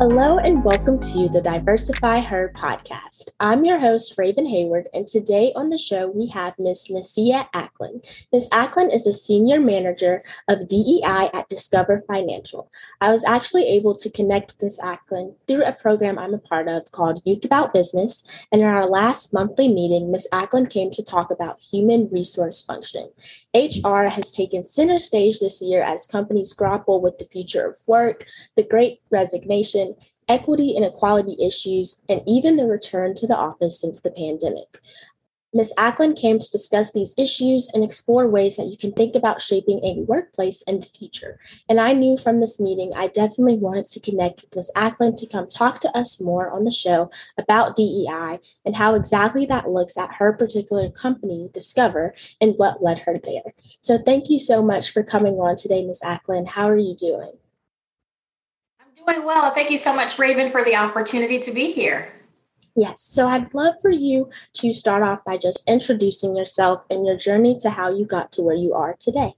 Hello and welcome to the Diversify Her podcast. I'm your host, Raven Hayward, and today on the show we have Ms. Nasia Acklin. Ms. Acklin is a senior manager of DEI at Discover Financial. I was actually able to connect with Ms. Acklin through a program I'm a part of called Youth About Business, and in our last monthly meeting, Ms. Acklin came to talk about human resource functioning. HR has taken center stage this year as companies grapple with the future of work, the Great Resignation, equity and equality issues, and even the return to the office since the pandemic. Ms. Acklin came to discuss these issues and explore ways that you can think about shaping a workplace in the future. And I knew from this meeting, I definitely wanted to connect with Ms. Acklin to come talk to us more on the show about DEI and how exactly that looks at her particular company, Discover, and what led her there. So thank you so much for coming on today, Ms. Acklin. How are you doing? Doing well. Thank you so much, Raven, for the opportunity to be here. Yes. So I'd love for you to start off by just introducing yourself and your journey to how you got to where you are today.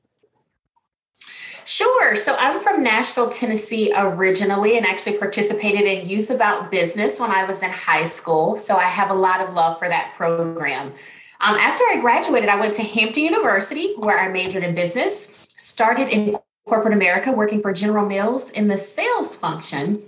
Sure. So I'm from Nashville, Tennessee, originally, and actually participated in Youth About Business when I was in high school. So I have a lot of love for that program. After I graduated, I went to Hampton University, where I majored in business, started in corporate America, working for General Mills in the sales function.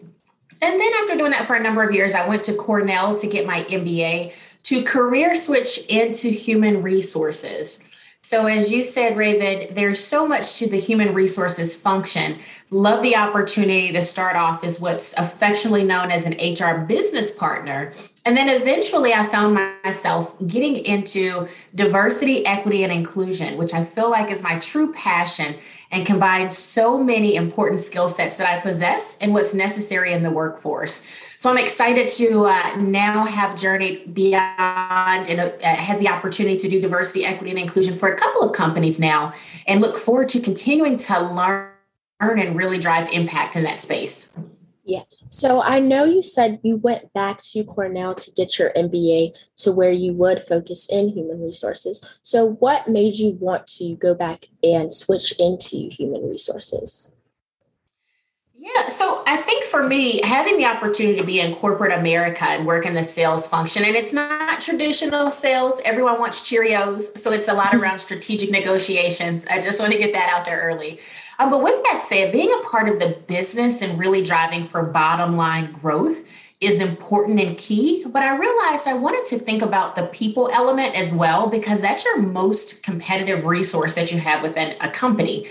And then after doing that for a number of years, I went to Cornell to get my MBA to career switch into human resources. So as you said, Raven, there's so much to the human resources function. Love the opportunity to start off as what's affectionately known as an HR business partner. And then eventually I found myself getting into diversity, equity, and inclusion, which I feel like is my true passion and combines so many important skill sets that I possess and what's necessary in the workforce. So I'm excited to now have journeyed beyond and had the opportunity to do diversity, equity, and inclusion for a couple of companies now, and look forward to continuing to learn and really drive impact in that space. Yes. So I know you said you went back to Cornell to get your MBA to where you would focus in human resources. So what made you want to go back and switch into human resources? Yeah, so I think for me, having the opportunity to be in corporate America and work in the sales function, and it's not traditional sales. Everyone wants Cheerios. So it's a lot around strategic negotiations. I just want to get that out there early. But with that said, being a part of the business and really driving for bottom line growth is important and key. But I realized I wanted to think about the people element as well, because that's your most competitive resource that you have within a company.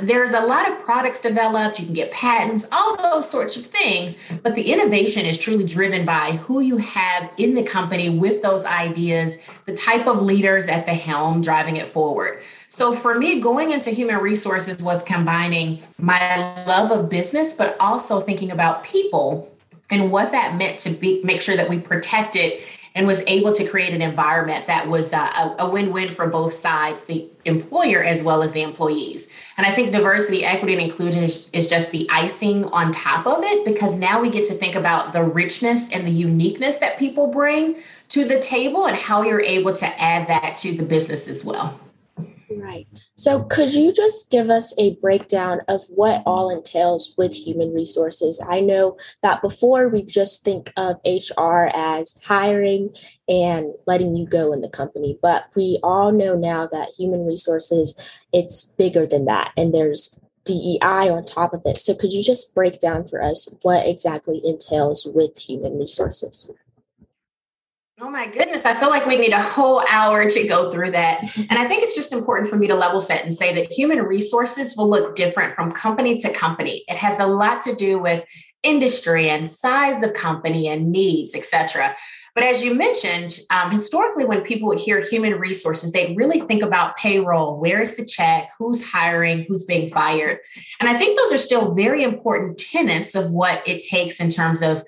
There's a lot of products developed, you can get patents, all those sorts of things, but the innovation is truly driven by who you have in the company with those ideas, the type of leaders at the helm driving it forward. So for me, going into human resources was combining my love of business, but also thinking about people and what that meant to be, make sure that we protected and was able to create an environment that was a win-win for both sides, the employer as well as the employees. And I think diversity, equity, and inclusion is just the icing on top of it, because now we get to think about the richness and the uniqueness that people bring to the table and how you're able to add that to the business as well. Right. So could you just give us a breakdown of what all entails with human resources? I know that before we just think of HR as hiring and letting you go in the company, but we all know now that human resources, it's bigger than that. And there's DEI on top of it. So could you just break down for us what exactly entails with human resources? Oh my goodness, I feel like we need a whole hour to go through that. And I think it's just important for me to level set and say that human resources will look different from company to company. It has a lot to do with industry and size of company and needs, et cetera. But as you mentioned, historically, when people would hear human resources, they really think about payroll. Where is the check? Who's hiring? Who's being fired? And I think those are still very important tenets of what it takes in terms of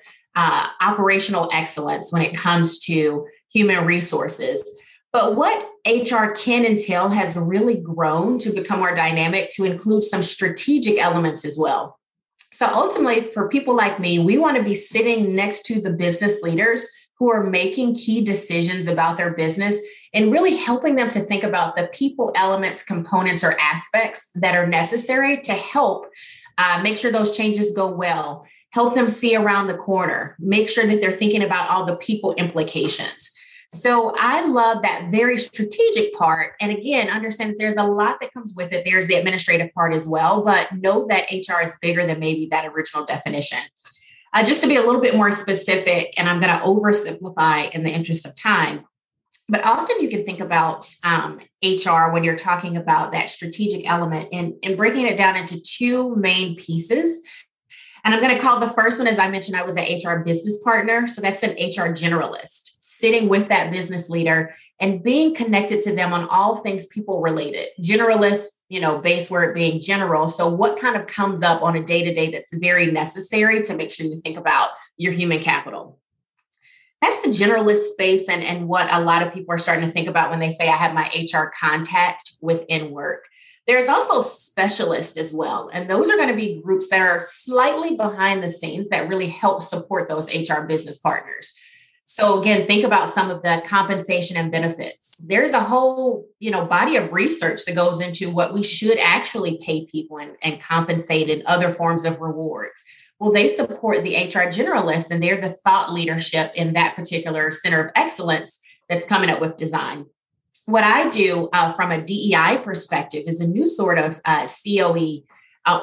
operational excellence when it comes to human resources. But what HR can entail has really grown to become more dynamic to include some strategic elements as well. So ultimately, for people like me, we want to be sitting next to the business leaders who are making key decisions about their business and really helping them to think about the people elements, components, or aspects that are necessary to help Make sure those changes go well. Help them see around the corner. Make sure that they're thinking about all the people implications. So I love that very strategic part. And again, understand that there's a lot that comes with it. There's the administrative part as well, but know that HR is bigger than maybe that original definition. Just to be a little bit more specific, and I'm going to oversimplify in the interest of time, but often you can think about HR when you're talking about that strategic element and breaking it down into two main pieces. And I'm going to call the first one, as I mentioned, I was an HR business partner. So that's an HR generalist, sitting with that business leader and being connected to them on all things people related. Generalist, base word being general. So what kind of comes up on a day-to-day that's very necessary to make sure you think about your human capital? That's the generalist space and what a lot of people are starting to think about when they say I have my HR contact within work. There's also specialists as well. And those are going to be groups that are slightly behind the scenes that really help support those HR business partners. So again, think about some of the compensation and benefits. There's a whole, body of research that goes into what we should actually pay people and compensate in other forms of rewards. Well, they support the HR generalist, and they're the thought leadership in that particular center of excellence that's coming up with design. What I do from a DEI perspective is a new sort of COE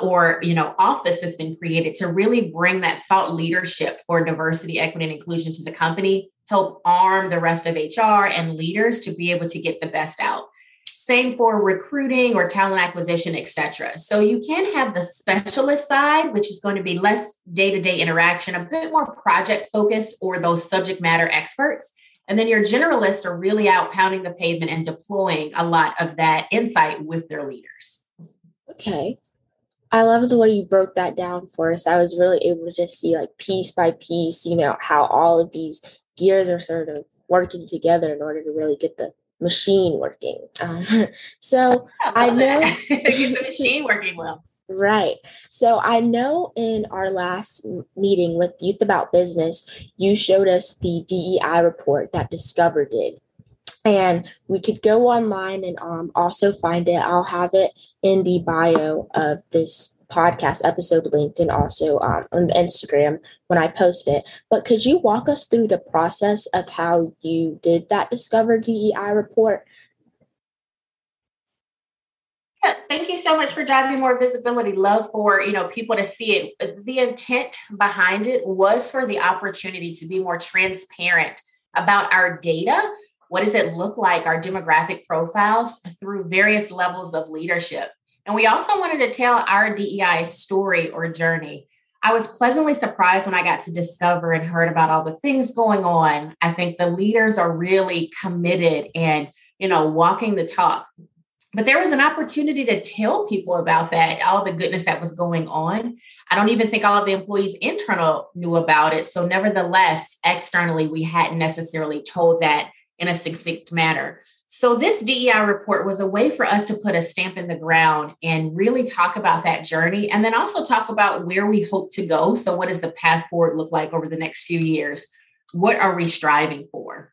or office that's been created to really bring that thought leadership for diversity, equity, and inclusion to the company, help arm the rest of HR and leaders to be able to get the best out. Same for recruiting or talent acquisition, et cetera. So you can have the specialist side, which is going to be less day-to-day interaction, a bit more project focused or those subject matter experts. And then your generalists are really out pounding the pavement and deploying a lot of that insight with their leaders. Okay. I love the way you broke that down for us. I was really able to just see piece by piece, how all of these gears are sort of working together in order to really get the machine working. Get the machine working well. Right. So I know in our last meeting with Youth About Business, you showed us the DEI report that Discover did. And we could go online and also find it. I'll have it in the bio of this podcast episode linked and also on the Instagram when I post it. But could you walk us through the process of how you did that Discover DEI report? Yeah, thank you so much for driving more visibility. Love for, people to see it. The intent behind it was for the opportunity to be more transparent about our data. What does it look like, our demographic profiles through various levels of leadership? And we also wanted to tell our DEI story or journey. I was pleasantly surprised when I got to Discover and heard about all the things going on. I think the leaders are really committed and, walking the talk. But there was an opportunity to tell people about that, all the goodness that was going on. I don't even think all of the employees internal knew about it. So nevertheless, externally, we hadn't necessarily told that in a succinct manner. So this DEI report was a way for us to put a stamp in the ground and really talk about that journey and then also talk about where we hope to go. So what does the path forward look like over the next few years? What are we striving for?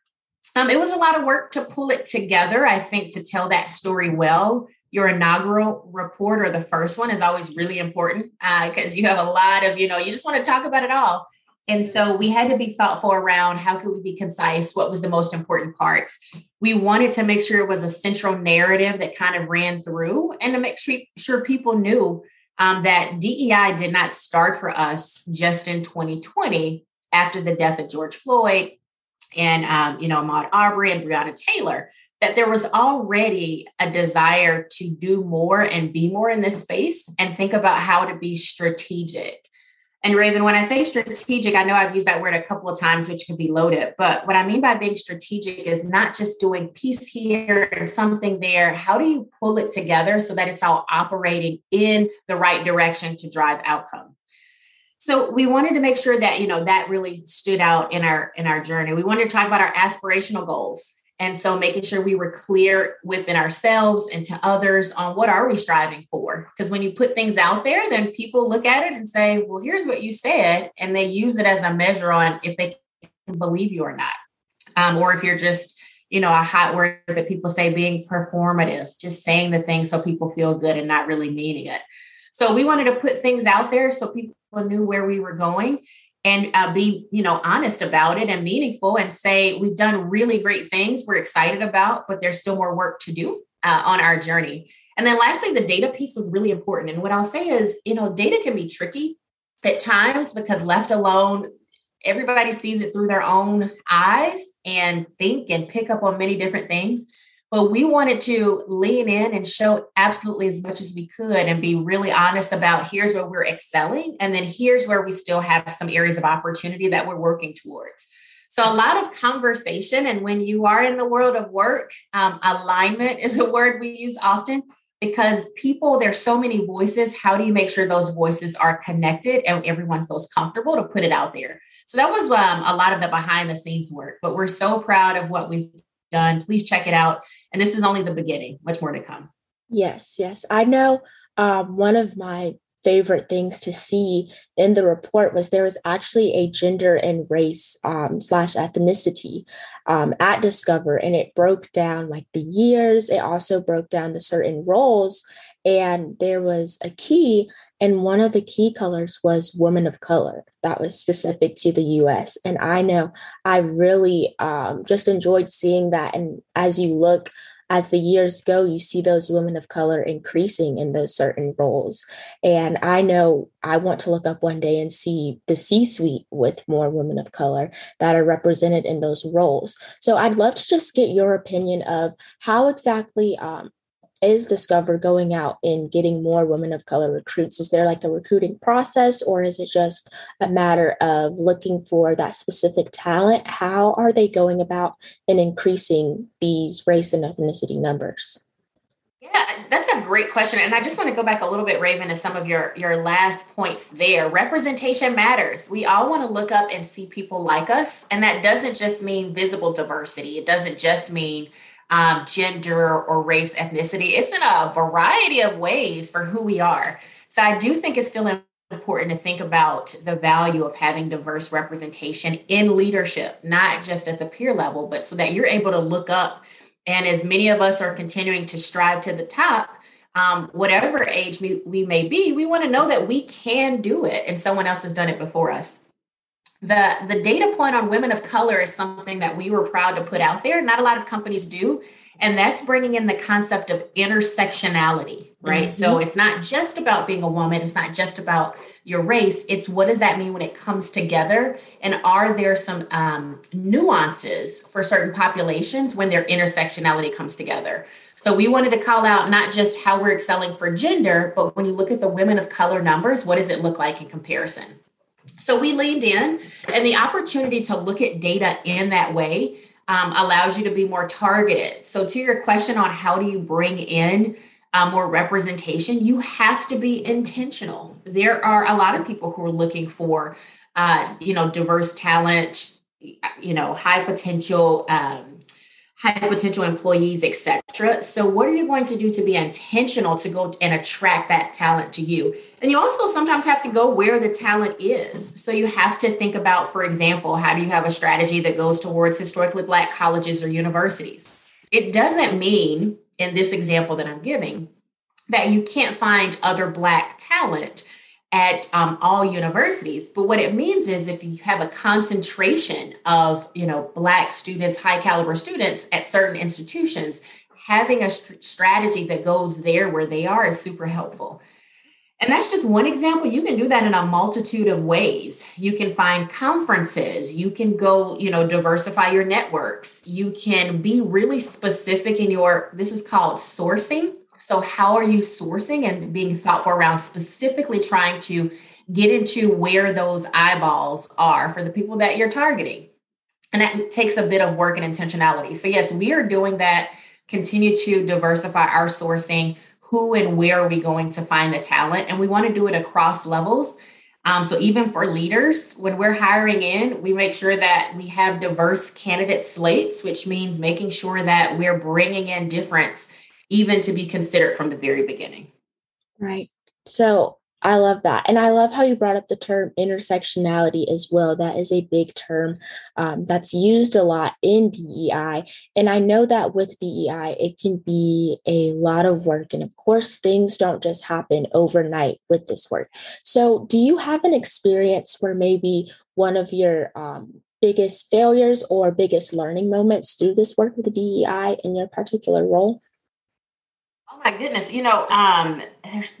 It was a lot of work to pull it together, I think, to tell that story well. Your inaugural report or the first one is always really important because you have a lot of, you just want to talk about it all. And so we had to be thoughtful around how could we be concise? What was the most important parts? We wanted to make sure it was a central narrative that kind of ran through and to make sure people knew that DEI did not start for us just in 2020 after the death of George Floyd and, Ahmaud Arbery and Breonna Taylor, that there was already a desire to do more and be more in this space and think about how to be strategic. And Raven, when I say strategic, I know I've used that word a couple of times, which can be loaded. But what I mean by being strategic is not just doing piece here and something there. How do you pull it together so that it's all operating in the right direction to drive outcome? So we wanted to make sure that, that really stood out in our journey. We wanted to talk about our aspirational goals. And so making sure we were clear within ourselves and to others on what are we striving for? Because when you put things out there, then people look at it and say, well, here's what you said. And they use it as a measure on if they can believe you or not. Or if you're just, a hot word that people say being performative, just saying the thing so people feel good and not really meaning it. So we wanted to put things out there so people knew where we were going and be, honest about it and meaningful and say, we've done really great things we're excited about, but there's still more work to do on our journey. And then lastly, the data piece was really important. And what I'll say is, data can be tricky at times because left alone, everybody sees it through their own eyes and think and pick up on many different things. But we wanted to lean in and show absolutely as much as we could and be really honest about here's where we're excelling. And then here's where we still have some areas of opportunity that we're working towards. So a lot of conversation. And when you are in the world of work, alignment is a word we use often because people, there's so many voices. How do you make sure those voices are connected and everyone feels comfortable to put it out there? So that was a lot of the behind the scenes work, but we're so proud of what we've done. Please check it out. And this is only the beginning, much more to come. Yes, yes. I know one of my favorite things to see in the report was there was actually a gender and race / ethnicity at Discover, and it broke down like the years. It also broke down the certain roles, and there was a key, and one of the key colors was woman of color. That was specific to the U.S. And I know I really just enjoyed seeing that. And as you look, as the years go, you see those women of color increasing in those certain roles. And I know I want to look up one day and see the C-suite with more women of color that are represented in those roles. So I'd love to just get your opinion of how exactly is Discover going out and getting more women of color recruits? Is there like a recruiting process, or is it just a matter of looking for that specific talent? How are they going about in increasing these race and ethnicity numbers? Yeah, that's a great question. And I just want to go back a little bit, Raven, to some of your last points there. Representation matters. We all want to look up and see people like us. And that doesn't just mean visible diversity. It doesn't just mean gender or race, ethnicity. It's in a variety of ways for who we are. So I do think it's still important to think about the value of having diverse representation in leadership, not just at the peer level, but so that you're able to look up. And as many of us are continuing to strive to the top, whatever age we may be, we want to know that we can do it and someone else has done it before us. The data point on women of color is something that we were proud to put out there. Not a lot of companies do. And that's bringing in the concept of intersectionality, right? Mm-hmm. So it's not just about being a woman. It's not just about your race. It's what does that mean when it comes together? And are there some nuances for certain populations when their intersectionality comes together? So we wanted to call out not just how we're excelling for gender, but when you look at the women of color numbers, what does it look like in comparison? So we leaned in, and the opportunity to look at data in that way allows you to be more targeted. So to your question on how do you bring in more representation, you have to be intentional. There are a lot of people who are looking for, diverse talent, high potential employees, et cetera. So what are you going to do to be intentional to go and attract that talent to you? And you also sometimes have to go where the talent is. So you have to think about, for example, how do you have a strategy that goes towards historically Black colleges or universities? It doesn't mean, in this example that I'm giving, that you can't find other Black talent at all universities. But what it means is if you have a concentration of, Black students, high caliber students at certain institutions, having a strategy that goes there where they are is super helpful. And that's just one example. You can do that in a multitude of ways. You can find conferences. You can go, diversify your networks. You can be really specific in this is called sourcing. So how are you sourcing and being thoughtful around specifically trying to get into where those eyeballs are for the people that you're targeting? And that takes a bit of work and intentionality. So yes, we are doing that. Continue to diversify our sourcing. Who and where are we going to find the talent? And we want to do it across levels. So even for leaders, when we're hiring in, we make sure that we have diverse candidate slates, which means making sure that we're bringing in difference even to be considered from the very beginning. Right. So I love that. And I love how you brought up the term intersectionality as well. That is a big term that's used a lot in DEI. And I know that with DEI, it can be a lot of work. And of course, things don't just happen overnight with this work. So do you have an experience where maybe one of your biggest failures or biggest learning moments through this work with the DEI in your particular role? Oh my goodness. You know,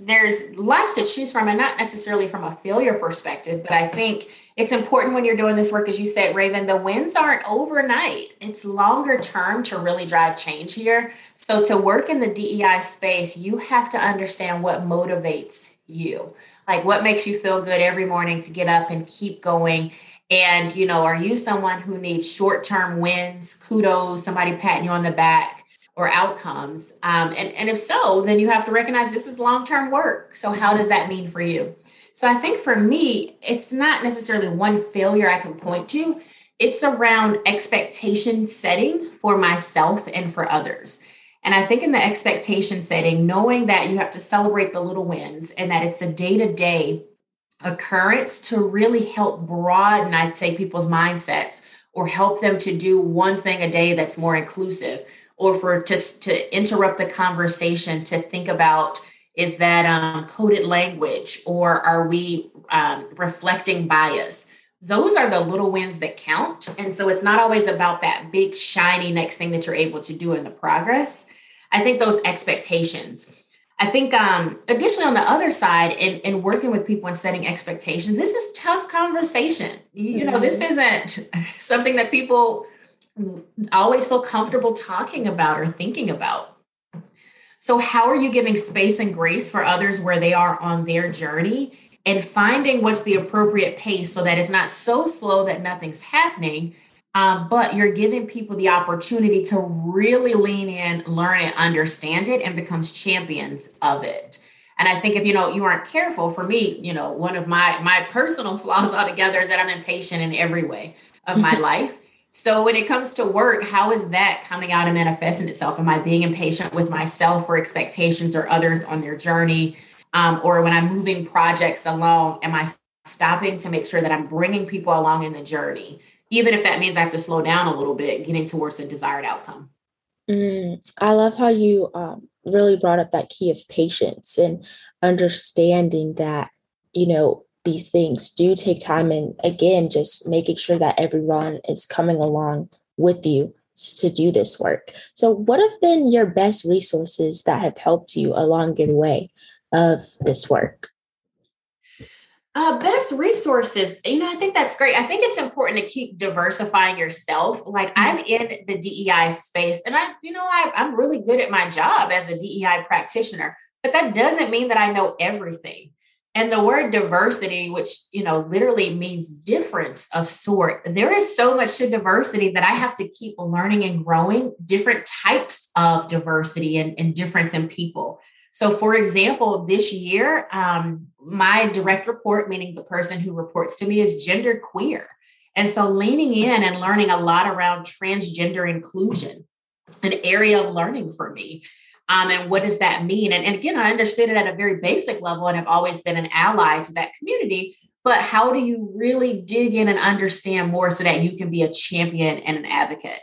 there's lots to choose from, and not necessarily from a failure perspective, but I think it's important when you're doing this work, as you said, Raven, the wins aren't overnight. It's longer term to really drive change here. So to work in the DEI space, you have to understand what motivates you, like what makes you feel good every morning to get up and keep going. And, you know, are you someone who needs short-term wins, kudos, somebody patting you on the back, or outcomes? And if so, then you have to recognize this is long-term work. So how does that mean for you? So I think for me, it's not necessarily one failure I can point to. It's around expectation setting for myself and for others. And I think in the expectation setting, knowing that you have to celebrate the little wins and that it's a day-to-day occurrence to really help broaden, I'd say, people's mindsets or help them to do one thing a day that's more inclusive, or for just to interrupt the conversation to think about, is that coded language, or are we reflecting bias? Those are the little wins that count. And so it's not always about that big, shiny next thing that you're able to do in the progress. I think those expectations. I think additionally on the other side, in working with people and setting expectations, this is tough conversation. You know, this isn't something that people always feel comfortable talking about or thinking about. So how are you giving space and grace for others where they are on their journey, and finding what's the appropriate pace so that it's not so slow that nothing's happening, but you're giving people the opportunity to really lean in, learn it, understand it, and become champions of it. And I think if, you know, you aren't careful, for me, you know, one of my personal flaws altogether is that I'm impatient in every way of my life. So when it comes to work, how is that coming out and manifesting itself? Am I being impatient with myself or expectations or others on their journey? Or when I'm moving projects along, am I stopping to make sure that I'm bringing people along in the journey, even if that means I have to slow down a little bit, getting towards the desired outcome? I love how you really brought up that key of patience and understanding that, you know, these things do take time. And again, just making sure that everyone is coming along with you to do this work. So what have been your best resources that have helped you along your way of this work? Best resources. You know, I think that's great. I think it's important to keep diversifying yourself. Like, I'm in the DEI space and I'm really good at my job as a DEI practitioner, but that doesn't mean that I know everything. And the word diversity, which, you know, literally means difference of sort, there is so much to diversity that I have to keep learning and growing different types of diversity and difference in people. So, for example, this year, my direct report, meaning the person who reports to me, is genderqueer. And so leaning in and learning a lot around transgender inclusion, an area of learning for me. And what does that mean? And again, I understood it at a very basic level and have always been an ally to that community. But how do you really dig in and understand more so that you can be a champion and an advocate?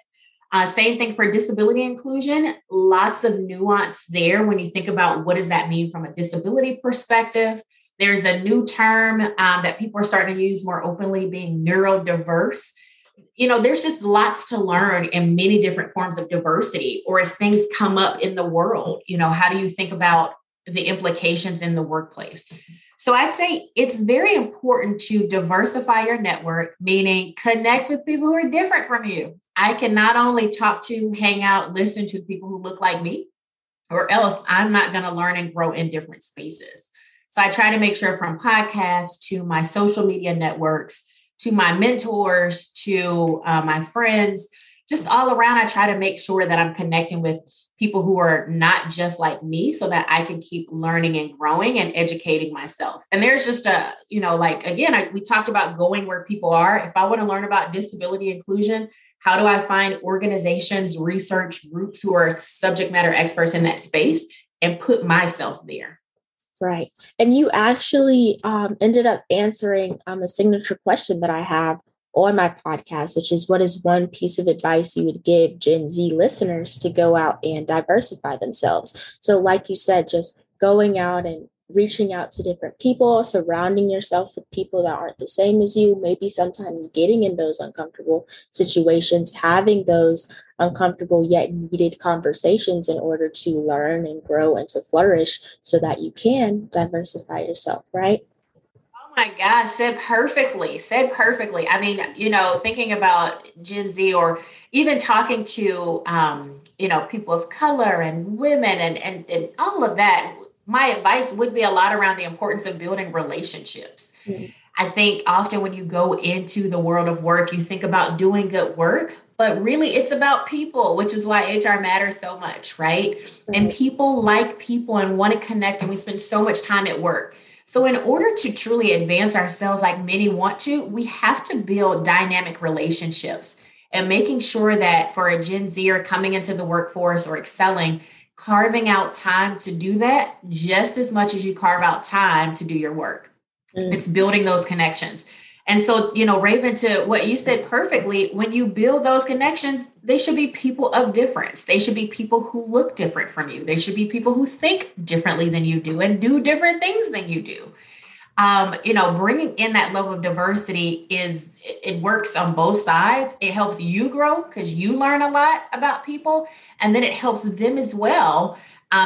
Same thing for disability inclusion. Lots of nuance there when you think about what does that mean from a disability perspective. There's a new term that people are starting to use more openly, being neurodiverse. You know, there's just lots to learn in many different forms of diversity, or as things come up in the world, you know, how do you think about the implications in the workplace? So I'd say it's very important to diversify your network, meaning connect with people who are different from you. I can not only talk to, hang out, listen to people who look like me, or else I'm not going to learn and grow in different spaces. So I try to make sure, from podcasts to my social media networks, to my mentors, to my friends, just all around, I try to make sure that I'm connecting with people who are not just like me so that I can keep learning and growing and educating myself. And there's just we talked about going where people are. If I want to learn about disability inclusion, how do I find organizations, research groups who are subject matter experts in that space and put myself there? Right. And you actually ended up answering a signature question that I have on my podcast, which is, what is one piece of advice you would give Gen Z listeners to go out and diversify themselves? So like you said, just going out and reaching out to different people, surrounding yourself with people that aren't the same as you, maybe sometimes getting in those uncomfortable situations, having those uncomfortable yet needed conversations in order to learn and grow and to flourish so that you can diversify yourself, right? Oh my gosh, said perfectly. I mean, thinking about Gen Z or even talking to, people of color and women and all of that, my advice would be a lot around the importance of building relationships. Mm-hmm. I think often when you go into the world of work, you think about doing good work, but really it's about people, which is why HR matters so much, right? Mm-hmm. And people like people and want to connect, and we spend so much time at work. So in order to truly advance ourselves like many want to, we have to build dynamic relationships, and making sure that for a Gen Zer coming into the workforce or excelling, carving out time to do that just as much as you carve out time to do your work. Mm. It's building those connections. And so, Raven, to what you said perfectly, when you build those connections, they should be people of difference. They should be people who look different from you. They should be people who think differently than you do and do different things than you do. Bringing in that level of diversity it works on both sides. It helps you grow because you learn a lot about people, and then it helps them as well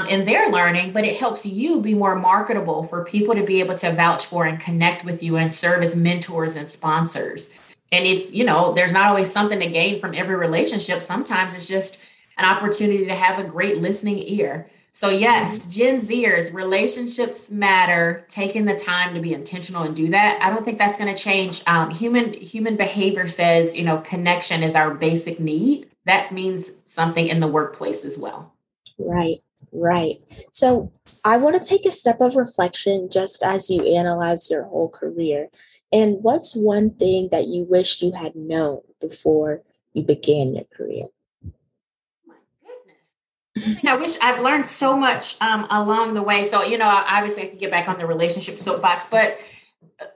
in their learning, but it helps you be more marketable for people to be able to vouch for and connect with you and serve as mentors and sponsors. And if, there's not always something to gain from every relationship, sometimes it's just an opportunity to have a great listening ear. So yes, Gen Zers, relationships matter, taking the time to be intentional and do that. I don't think that's going to change. Human behavior says, connection is our basic need. That means something in the workplace as well. Right. So I want to take a step of reflection just as you analyze your whole career. And what's one thing that you wish you had known before you began your career? I wish I've learned so much along the way. So, obviously I can get back on the relationship soapbox, but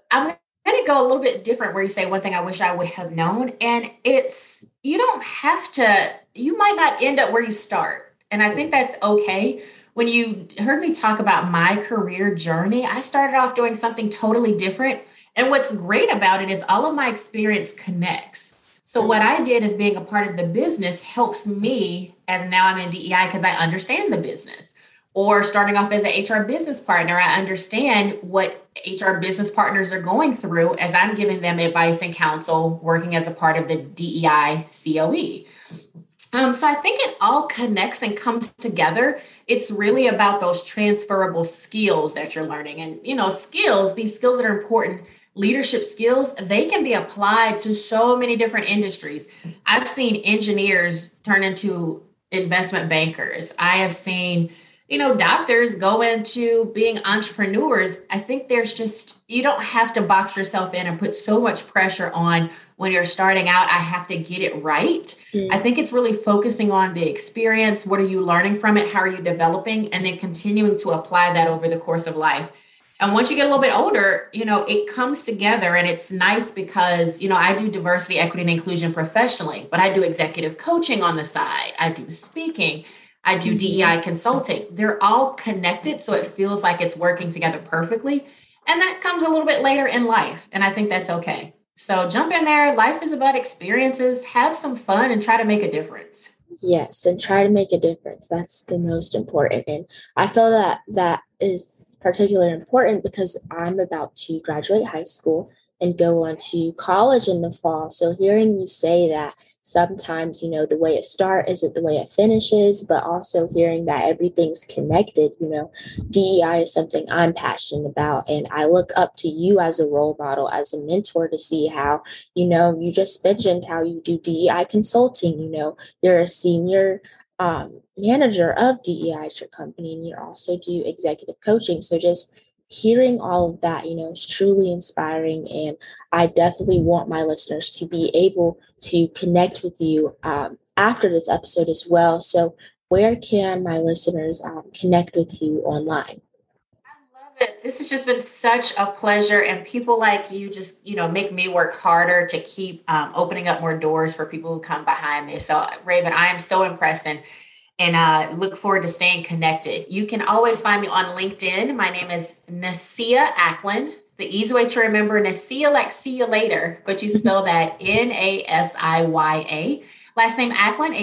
I'm going to go a little bit different where you say one thing I wish I would have known. And it's, you might not end up where you start. And I think that's okay. When you heard me talk about my career journey, I started off doing something totally different. And what's great about it is all of my experience connects. So what I did as being a part of the business helps me as now I'm in DEI because I understand the business, or starting off as an HR business partner. I understand what HR business partners are going through as I'm giving them advice and counsel, working as a part of the DEI COE. So I think it all connects and comes together. It's really about those transferable skills that you're learning, and, these skills that are important. Leadership skills, they can be applied to so many different industries. I've seen engineers turn into investment bankers. I have seen, doctors go into being entrepreneurs. I think there's just, you don't have to box yourself in and put so much pressure on when you're starting out, I have to get it right. Mm. I think it's really focusing on the experience. What are you learning from it? How are you developing? And then continuing to apply that over the course of life. And once you get a little bit older, it comes together, and it's nice because, I do diversity, equity, and inclusion professionally, but I do executive coaching on the side. I do speaking. I do DEI consulting. They're all connected. So it feels like it's working together perfectly. And that comes a little bit later in life. And I think that's okay. So jump in there. Life is about experiences. Have some fun and try to make a difference. Yes, and try to make a difference. That's the most important. And I feel that is particularly important because I'm about to graduate high school and go on to college in the fall. So hearing you say that sometimes, the way it starts isn't the way it finishes, but also hearing that everything's connected, DEI is something I'm passionate about. And I look up to you as a role model, as a mentor, to see how, you just mentioned how you do DEI consulting. You're a senior manager of DEI at your company, and you also do executive coaching. So just hearing all of that, is truly inspiring. And I definitely want my listeners to be able to connect with you after this episode as well. So where can my listeners connect with you online? I love This has just been such a pleasure, and people like you just, you know, make me work harder to keep opening up more doors for people who come behind me. So Raven, I am so impressed and look forward to staying connected. You can always find me on LinkedIn. My name is Nasia Acklin. The easy way to remember Nasia, like see you later, but you spell that Nasya. Last name Acklin,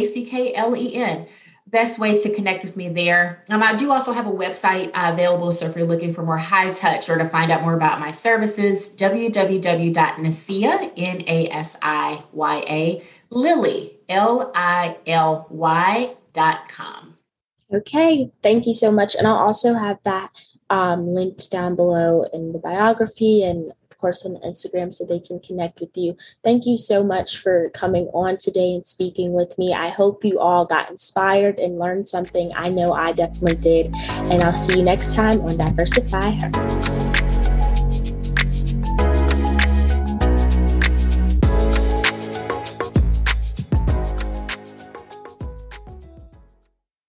Acklen. Best way to connect with me there. I do also have a website available. So if you're looking for more high touch or to find out more about my services, www.nasia, Nasya, Lily, Lily.com. Okay. Thank you so much. And I'll also have that linked down below in the biography and of course on Instagram so they can connect with you. Thank you so much for coming on today and speaking with me. I hope you all got inspired and learned something. I know I definitely did. And I'll see you next time on Diversify Her.